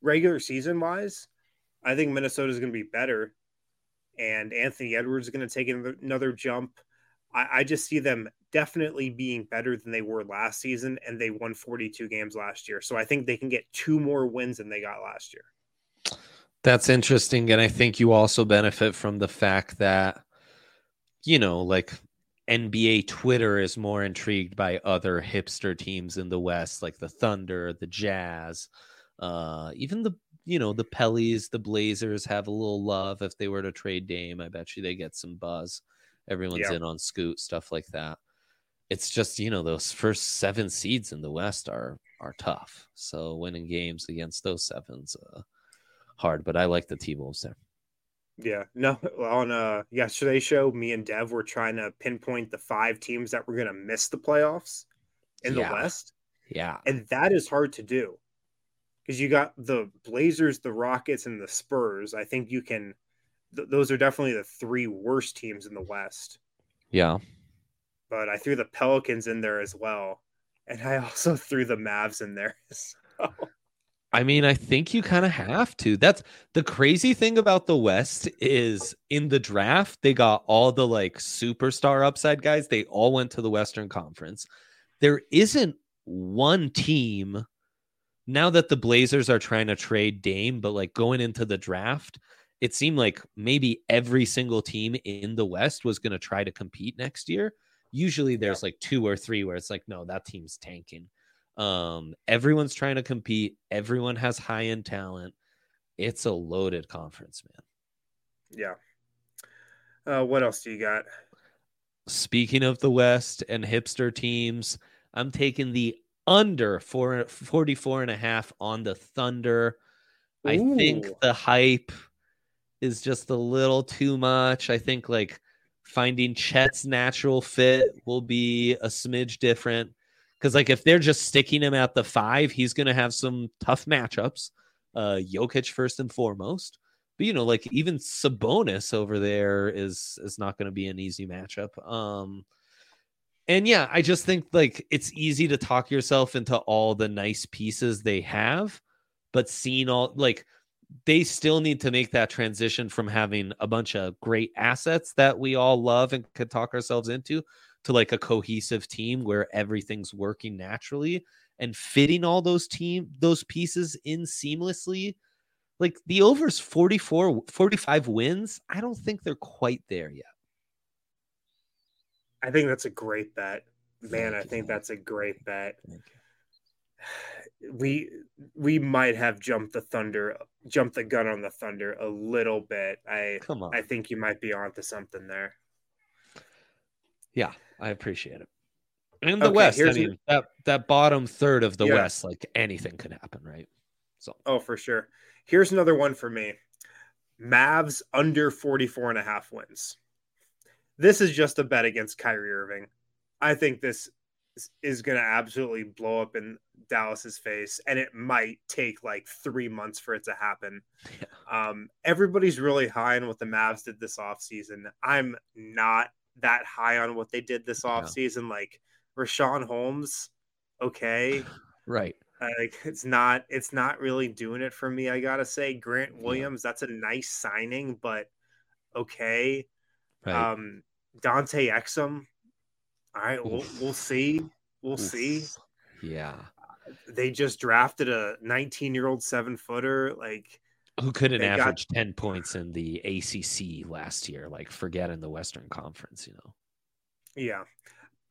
regular season wise, I think Minnesota is going to be better. And Anthony Edwards is going to take another jump. I just see them definitely being better than they were last season, and they won 42 games last year. So I think they can get two more wins than they got last year. That's interesting. And I think you also benefit from the fact that, you know, like NBA Twitter is more intrigued by other hipster teams in the West, like the Thunder, the Jazz, even the, you know, the Pellies, the Blazers have a little love. If they were to trade Dame, I bet you they get some buzz. Everyone's in on Scoot, stuff like that. It's just, you know, those first seven seeds in the West are tough. So winning games against those sevens hard. But I like the T-Wolves there. Yeah. No, on yesterday's show, me and Dev were trying to pinpoint the five teams that were going to miss the playoffs in the West. Yeah. And that is hard to do. Because you got the Blazers, the Rockets, and the Spurs. I think you can those are definitely the three worst teams in the West. Yeah. But I threw the Pelicans in there as well. And I also threw the Mavs in there. So. I mean, I think you kind of have to. That's the crazy thing about the West is in the draft, they got all the like superstar upside guys. They all went to the Western Conference. There isn't one team. Now that the Blazers are trying to trade Dame, but like going into the draft, it seemed like maybe every single team in the West was going to try to compete next year. Usually there's like two or three where it's like, no, that team's tanking. Everyone's trying to compete. Everyone has high-end talent. It's a loaded conference, man. Yeah. What else do you got? Speaking of the West and hipster teams, I'm taking the under 44.5 on the Thunder. Ooh. I think the hype is just a little too much. I think like finding Chet's natural fit will be a smidge different because like if they're just sticking him at the 5, he's going to have some tough matchups. Jokic first and foremost. But you know, like even Sabonis over there is not going to be an easy matchup. And yeah, I just think like it's easy to talk yourself into all the nice pieces they have, but seeing all like they still need to make that transition from having a bunch of great assets that we all love and could talk ourselves into to like a cohesive team where everything's working naturally and fitting all those pieces in seamlessly. Like the overs 44, 45 wins. I don't think they're quite there yet. I think that's a great bet, man. I think that's a great bet. We might have jumped the gun on the Thunder a little bit. I think you might be onto something there. Yeah, I appreciate it. In the West, I mean, that bottom third of the West, like anything could happen, right? So, for sure. Here's another one for me: Mavs under 44.5 wins. This is just a bet against Kyrie Irving. I think this is going to absolutely blow up in Dallas's face, and it might take like 3 months for it to happen. Yeah. Everybody's really high on what the Mavs did this offseason. I'm not that high on what they did this offseason. Like Rashawn Holmes, okay. Right. Like it's not really doing it for me, I got to say. Grant Williams, that's a nice signing, but okay. Right. Dante Exum. All right, we'll see. We'll see. Yeah. They just drafted a 19-year-old 7-footer like who couldn't average 10 points in the ACC last year, like forget in the Western Conference, you know. Yeah.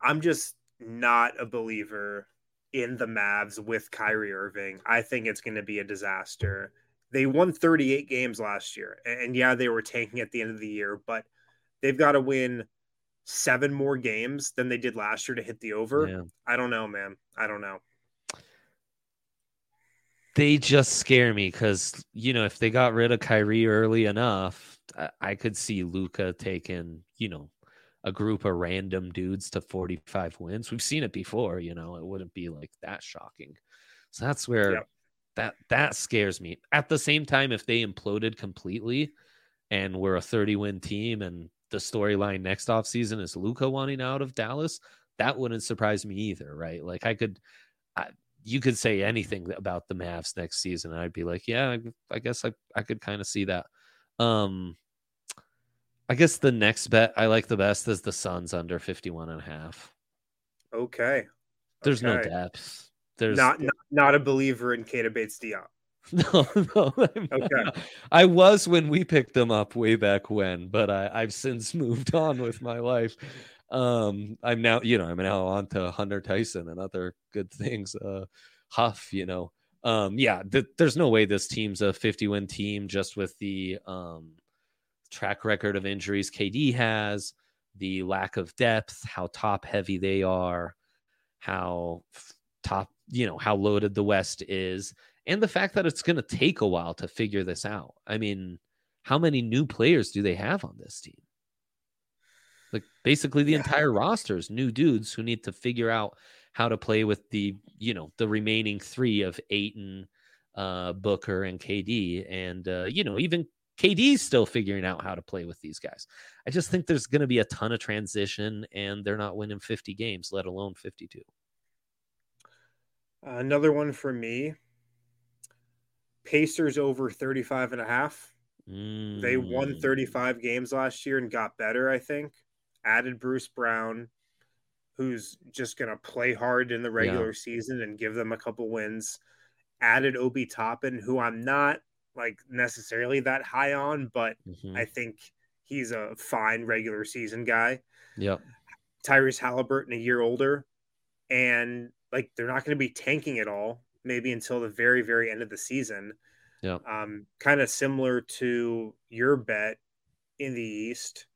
I'm just not a believer in the Mavs with Kyrie Irving. I think it's going to be a disaster. They won 38 games last year and yeah, they were tanking at the end of the year, but they've got to win 7 more games than they did last year to hit the over. Yeah. I don't know, man. I don't know. They just scare me because, you know, if they got rid of Kyrie early enough, I could see Luka taking, you know, a group of random dudes to 45 wins. We've seen it before, you know, it wouldn't be like that shocking. So that's where that scares me. At the same time, if they imploded completely and we're a 30-win team and the storyline next offseason is Luka wanting out of Dallas, that wouldn't surprise me either, right? Like you could say anything about the Mavs next season, and I'd be like, yeah, I guess I could kind of see that. I guess the next bet I like the best is the Suns under 51.5. Okay. There's no depth. There's not a believer in Kata Bates Diop. No. Okay. I was when we picked them up way back when, but I've since moved on with my life. I'm now on to Hunter Tyson and other good things. Huff, you know. There's no way this team's a 50-win team just with the track record of injuries KD has, the lack of depth, how top heavy they are, how loaded the West is, and the fact that it's going to take a while to figure this out. I mean, how many new players do they have on this team? Like basically the entire roster is new dudes who need to figure out how to play with the, you know, the remaining 3 of Ayton, Booker and KD. And, even KD's still figuring out how to play with these guys. I just think there's going to be a ton of transition, and they're not winning 50 games, let alone 52. Another one for me, Pacers over 35.5. They won 35 games last year and got better, I think. Added Bruce Brown, who's just going to play hard in the regular season and give them a couple wins. Added Obi Toppin, who I'm not necessarily that high on, but I think he's a fine regular season guy. Yeah. Tyrese Halliburton, a year older, and they're not going to be tanking at all, maybe until the very, very end of the season. Yeah. Kind of similar to your bet in the East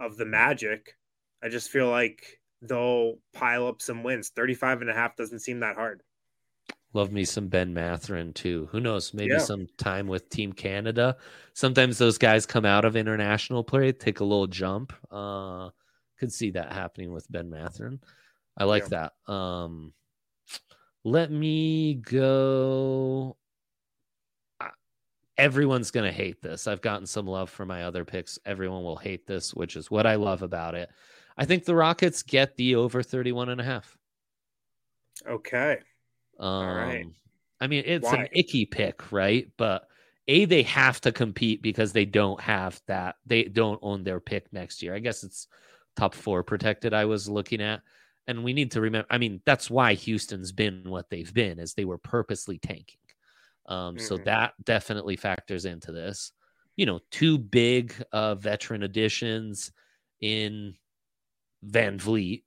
of the Magic. I just feel like they'll pile up some wins. 35.5 doesn't seem that hard. Love me some Ben Mathurin too. Who knows? Maybe some time with Team Canada. Sometimes those guys come out of international play, take a little jump. Could see that happening with Ben Mathurin. I like that. Let me go. Everyone's going to hate this. I've gotten some love for my other picks. Everyone will hate this, which is what I love about it. I think the Rockets get the over 31.5. Okay. All right. I mean, it's an icky pick, right? But they have to compete because they don't have that. They don't own their pick next year. I guess it's top 4 protected I was looking at. And we need to remember, I mean, that's why Houston's been what they've been, is they were purposely tanking. So that definitely factors into this. You know, 2 big veteran additions in Van Vliet.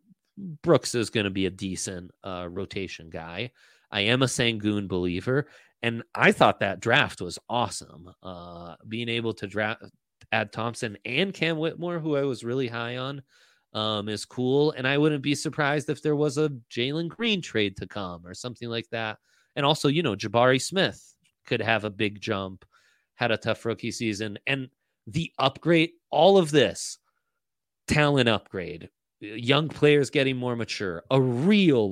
Brooks is going to be a decent rotation guy. I am a Sangoon believer, and I thought that draft was awesome. Being able to add Thompson and Cam Whitmore, who I was really high on, is cool. And I wouldn't be surprised if there was a Jalen Green trade to come or something like that. And also, you know, Jabari Smith could have a big jump, had a tough rookie season. And the upgrade, all of this, talent upgrade, young players getting more mature, a real,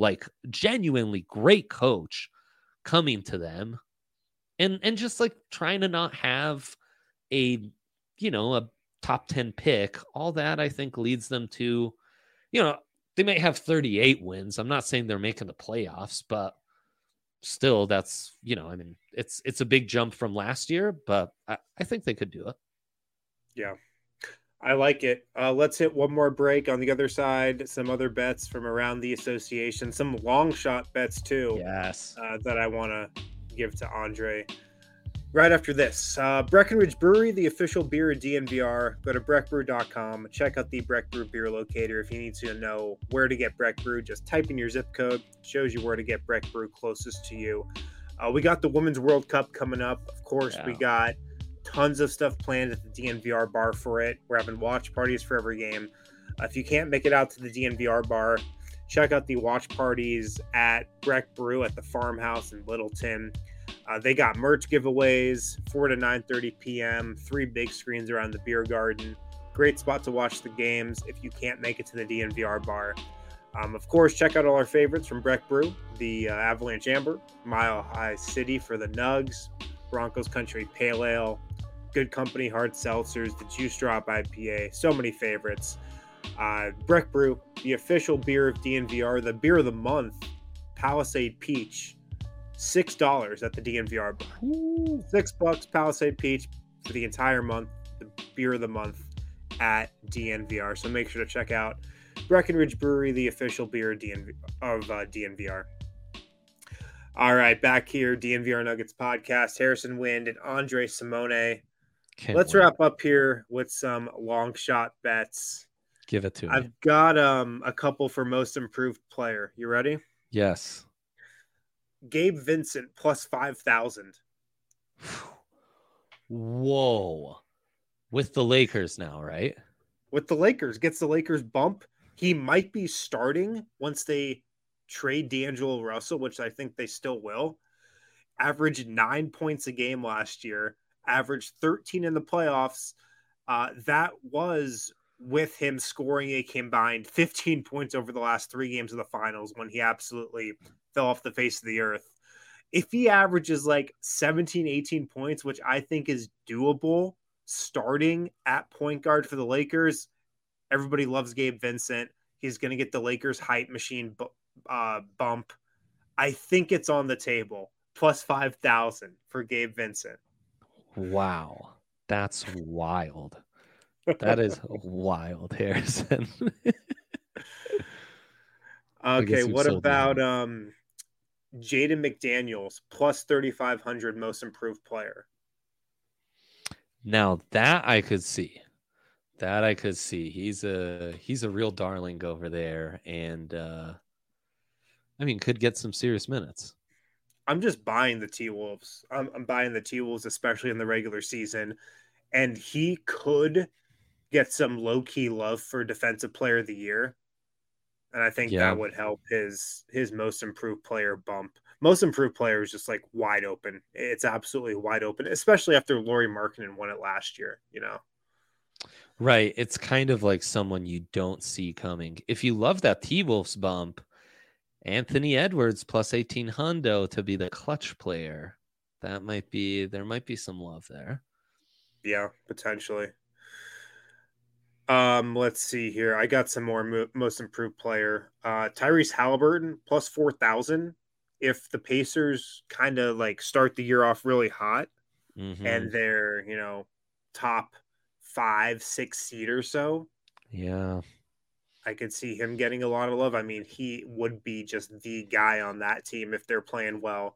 genuinely great coach coming to them, and just trying to not have a top 10 pick, all that I think leads them to, they may have 38 wins. I'm not saying they're making the playoffs, but still that's, I mean, it's a big jump from last year, but I think they could do it. Yeah. I like it. Let's hit one more break. On the other side, some other bets from around the association, some long shot bets too. Yes. That I want to give to Andre right after this. Breckenridge Brewery, the official beer of DNVR. Go to breckbrew.com. Check out the Breck Brew beer locator. If you need to know where to get Breck Brew, just type in your zip code. Shows you where to get Breck Brew closest to you. We got the Women's World Cup coming up. Of course, we got tons of stuff planned at the DNVR bar for it. We're having watch parties for every game. If you can't make it out to the DNVR bar, check out the watch parties at Breck Brew at the Farmhouse in Littleton. They got merch giveaways, 4 to 9:30 p.m., three big screens around the beer garden. Great spot to watch the games if you can't make it to the DNVR bar. Of course, check out all our favorites from Breck Brew, the Avalanche Amber, Mile High City for the Nugs, Broncos Country Pale Ale, Good Company Hard Seltzers, the Juice Drop IPA, so many favorites. Breck Brew, the official beer of DNVR, the beer of the month, Palisade Peach, $6 at the DNVR bar. Ooh. $6 Palisade Peach for the entire month, the beer of the month at DNVR. So make sure to check out Breckenridge Brewery, the official beer of DNVR. All right, back here, DNVR Nuggets podcast, Harrison Wind and Andre Simone. Let's wrap up here with some long shot bets. Give it to me. I've got a couple for most improved player. You ready? Yes. Gabe Vincent plus 5,000. Whoa. With the Lakers now, right? With the Lakers. Gets the Lakers bump. He might be starting once they trade D'Angelo Russell, which I think they still will. Averaged 9 points a game last year. Averaged 13 in the playoffs. That was with him scoring a combined 15 points over the last three games of the finals when he absolutely fell off the face of the earth. If he averages like 17, 18 points, which I think is doable, starting at point guard for the Lakers, everybody loves Gabe Vincent. He's going to get the Lakers hype machine bump. I think it's on the table. Plus 5,000 for Gabe Vincent. Wow. That's wild. That is wild, Harrison. Okay, what about Jaden McDaniels, plus 3,500 most improved player? Now that I could see. That I could see. He's a real darling over there, and could get some serious minutes. I'm just buying the T-Wolves. I'm buying the T-Wolves, especially in the regular season, and he could get some low-key love for Defensive Player of the Year. And I think that would help his most improved player bump. Most improved player is just like wide open. It's absolutely wide open, especially after Lauri Markkanen won it last year, you know? Right. It's kind of like someone you don't see coming. If you love that T-Wolves bump, Anthony Edwards plus 1800 to be the clutch player. There might be some love there. Yeah, potentially. Let's see here. I got some more most improved player. Tyrese Halliburton plus 4,000. If the Pacers kind of like start the year off really hot, and they're top 5-6 seed or so, yeah, I could see him getting a lot of love. I mean, he would be just the guy on that team if they're playing well.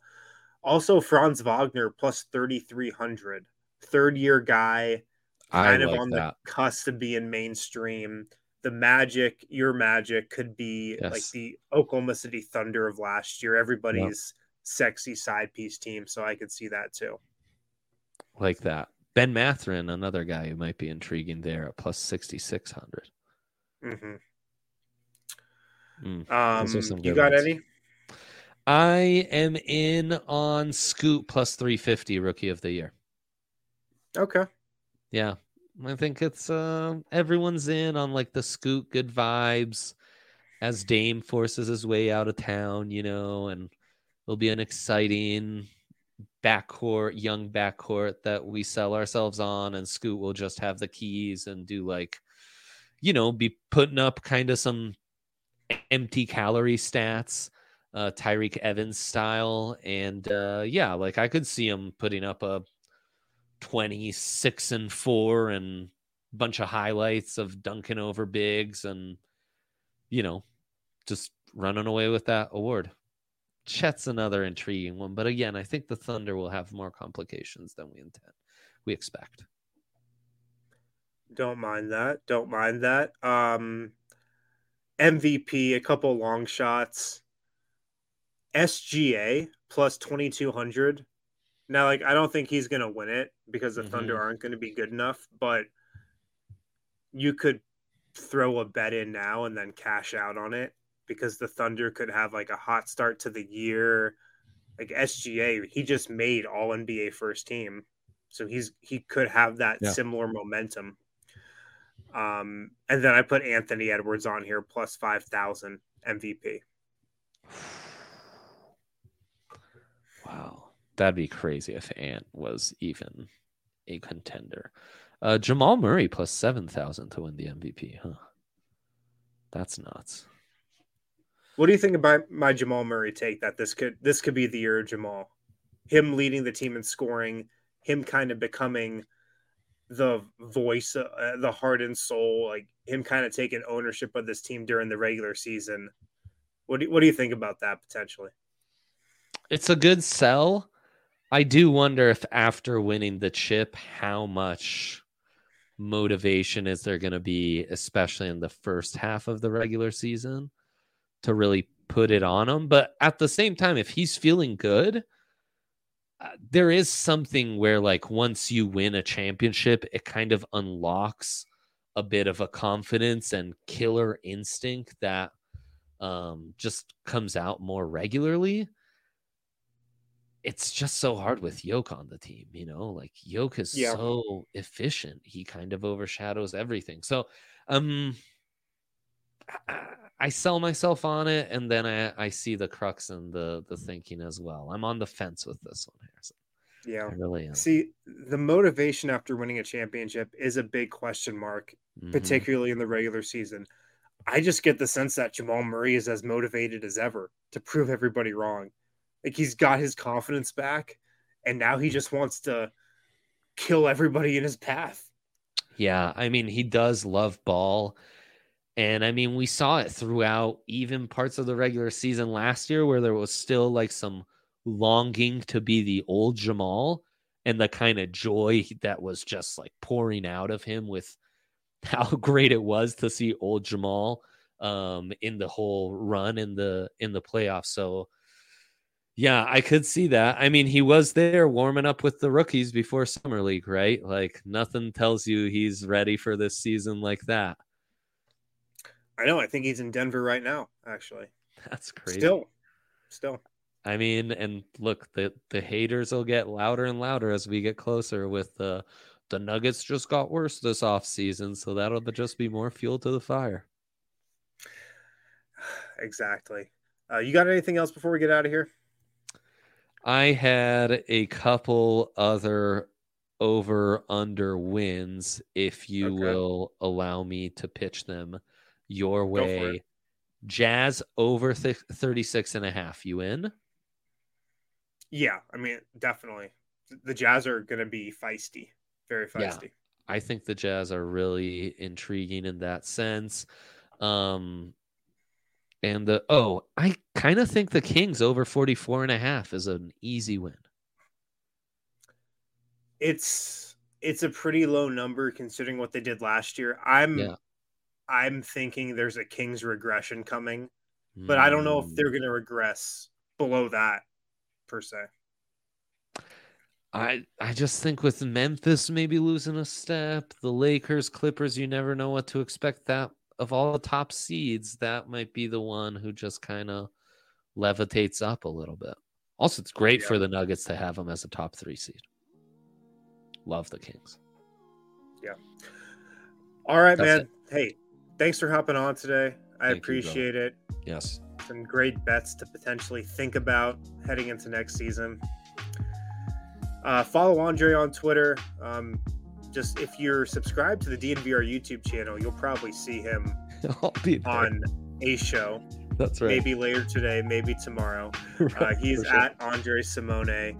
Also, Franz Wagner plus 3,300, third-year guy. The cusp of being mainstream. The Magic, your Magic, could be like the Oklahoma City Thunder of last year. Everybody's sexy side piece team, so I could see that too. Like that. Ben Mathurin, another guy who might be intriguing there at plus 6,600. You got ones. Any? I am in on Scoot plus 350, Rookie of the Year. Okay. Yeah, I think it's everyone's in on like the Scoot good vibes as Dame forces his way out of town, and it'll be an exciting young backcourt that we sell ourselves on, and Scoot will just have the keys and do like, be putting up kind of some empty calorie stats, Tyreek Evans style. And like I could see him putting up a 26-4 and a bunch of highlights of dunking over bigs and just running away with that award. Chet's another intriguing one, but again, I think the Thunder will have more complications than we expect. Don't mind that. MVP, a couple long shots. SGA plus 2,200. Now, like, I don't think he's going to win it because the Thunder aren't going to be good enough, but you could throw a bet in now and then cash out on it, because the Thunder could have like a hot start to the year. Like SGA, he just made all NBA first team. So he could have that similar momentum. And then I put Anthony Edwards on here, plus 5,000 MVP. Wow. That'd be crazy if Ant was even a contender. Jamal Murray, plus 7,000 to win the MVP. Huh? That's nuts. What do you think about my Jamal Murray take, that this could be the year of Jamal? Him leading the team in scoring, him kind of becoming the voice, the heart and soul, like him kind of taking ownership of this team during the regular season. What do you think about that potentially? It's a good sell. I do wonder if after winning the chip, how much motivation is there going to be, especially in the first half of the regular season, to really put it on him. But at the same time, if he's feeling good, there is something where, like, once you win a championship, it kind of unlocks a bit of a confidence and killer instinct that just comes out more regularly. It's just so hard with Jokic on the team, you know, like Jokic is so efficient. He kind of overshadows everything. So I sell myself on it, and then I see the crux and the thinking as well. I'm on the fence with this one, Harrison. Yeah. I really am. See, the motivation after winning a championship is a big question mark, particularly in the regular season. I just get the sense that Jamal Murray is as motivated as ever to prove everybody wrong. Like, he's got his confidence back, and now he just wants to kill everybody in his path. Yeah, I mean, he does love ball. And, I mean, we saw it throughout even parts of the regular season last year where there was still, like, some longing to be the old Jamal and the kind of joy that was just, like, pouring out of him with how great it was to see old Jamal in the whole run in the playoffs. So, yeah, I could see that. I mean, he was there warming up with the rookies before Summer League, right? Like, nothing tells you he's ready for this season like that. I know. I think he's in Denver right now, actually. That's crazy. Still. I mean, and look, the haters will get louder and louder as we get closer with the Nuggets just got worse this offseason, so that'll just be more fuel to the fire. Exactly. You got anything else before we get out of here? I had a couple other over-under wins, if you will allow me to pitch them your way. Jazz over 36.5. You in? Yeah, I mean, definitely. The Jazz are going to be feisty, very feisty. Yeah, I think the Jazz are really intriguing in that sense. I kind of think the Kings over 44.5 is an easy win. It's a pretty low number considering what they did last year. I'm thinking there's a Kings regression coming, but I don't know if they're going to regress below that per se. I just think with Memphis maybe losing a step, the Lakers, Clippers, you never know what to expect. That of all the top seeds, that might be the one who just kind of levitates up a little bit. Also, it's great for the Nuggets to have them as a top 3 seed. Love the Kings. Yeah. All right, that's man. It. Hey, thanks for hopping on today. I appreciate it. Yes. Some great bets to potentially think about heading into next season. Follow Andre on Twitter. Just if you're subscribed to the DNVR YouTube channel, you'll probably see him on a show. That's right. Maybe later today, maybe tomorrow. Right, he's at Andre Simone.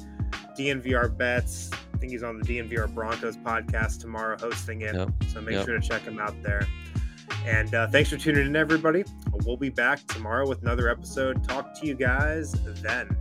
DNVR Bets. I think he's on the DNVR Broncos podcast tomorrow hosting it. Yep. So make sure to check him out there. And thanks for tuning in, everybody. We'll be back tomorrow with another episode. Talk to you guys then.